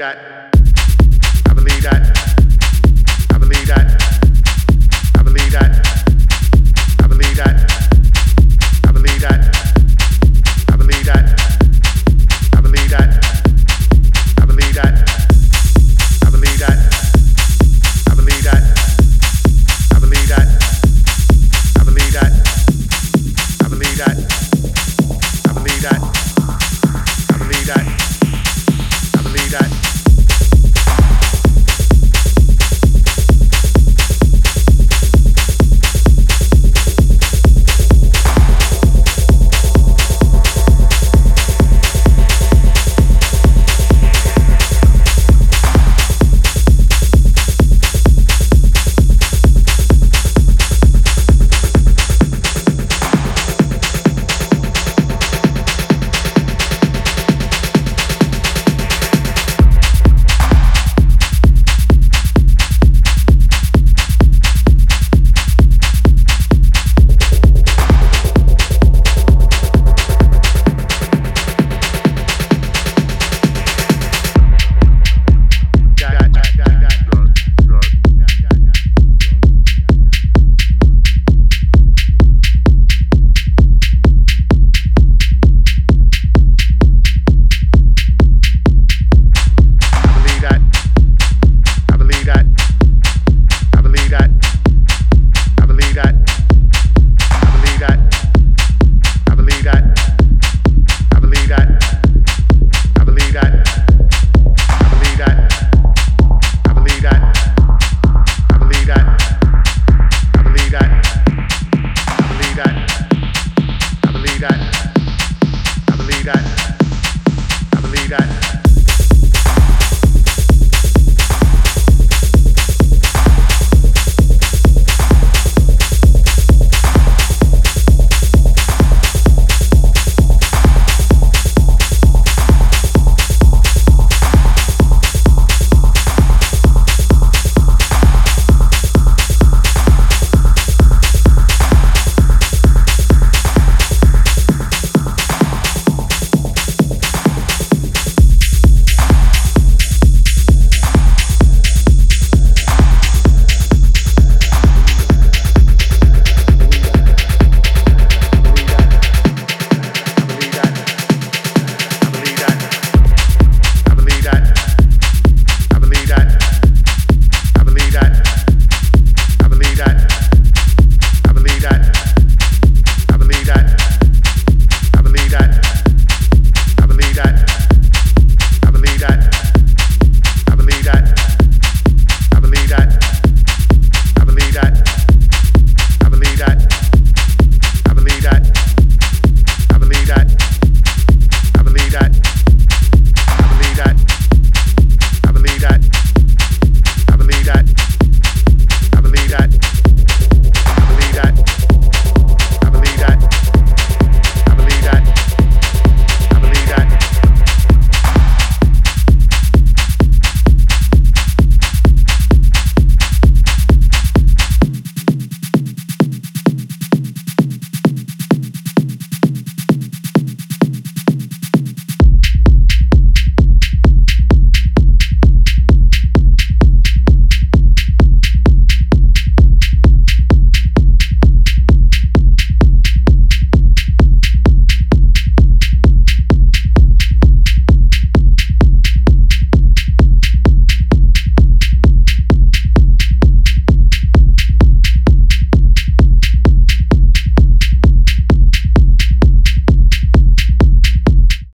got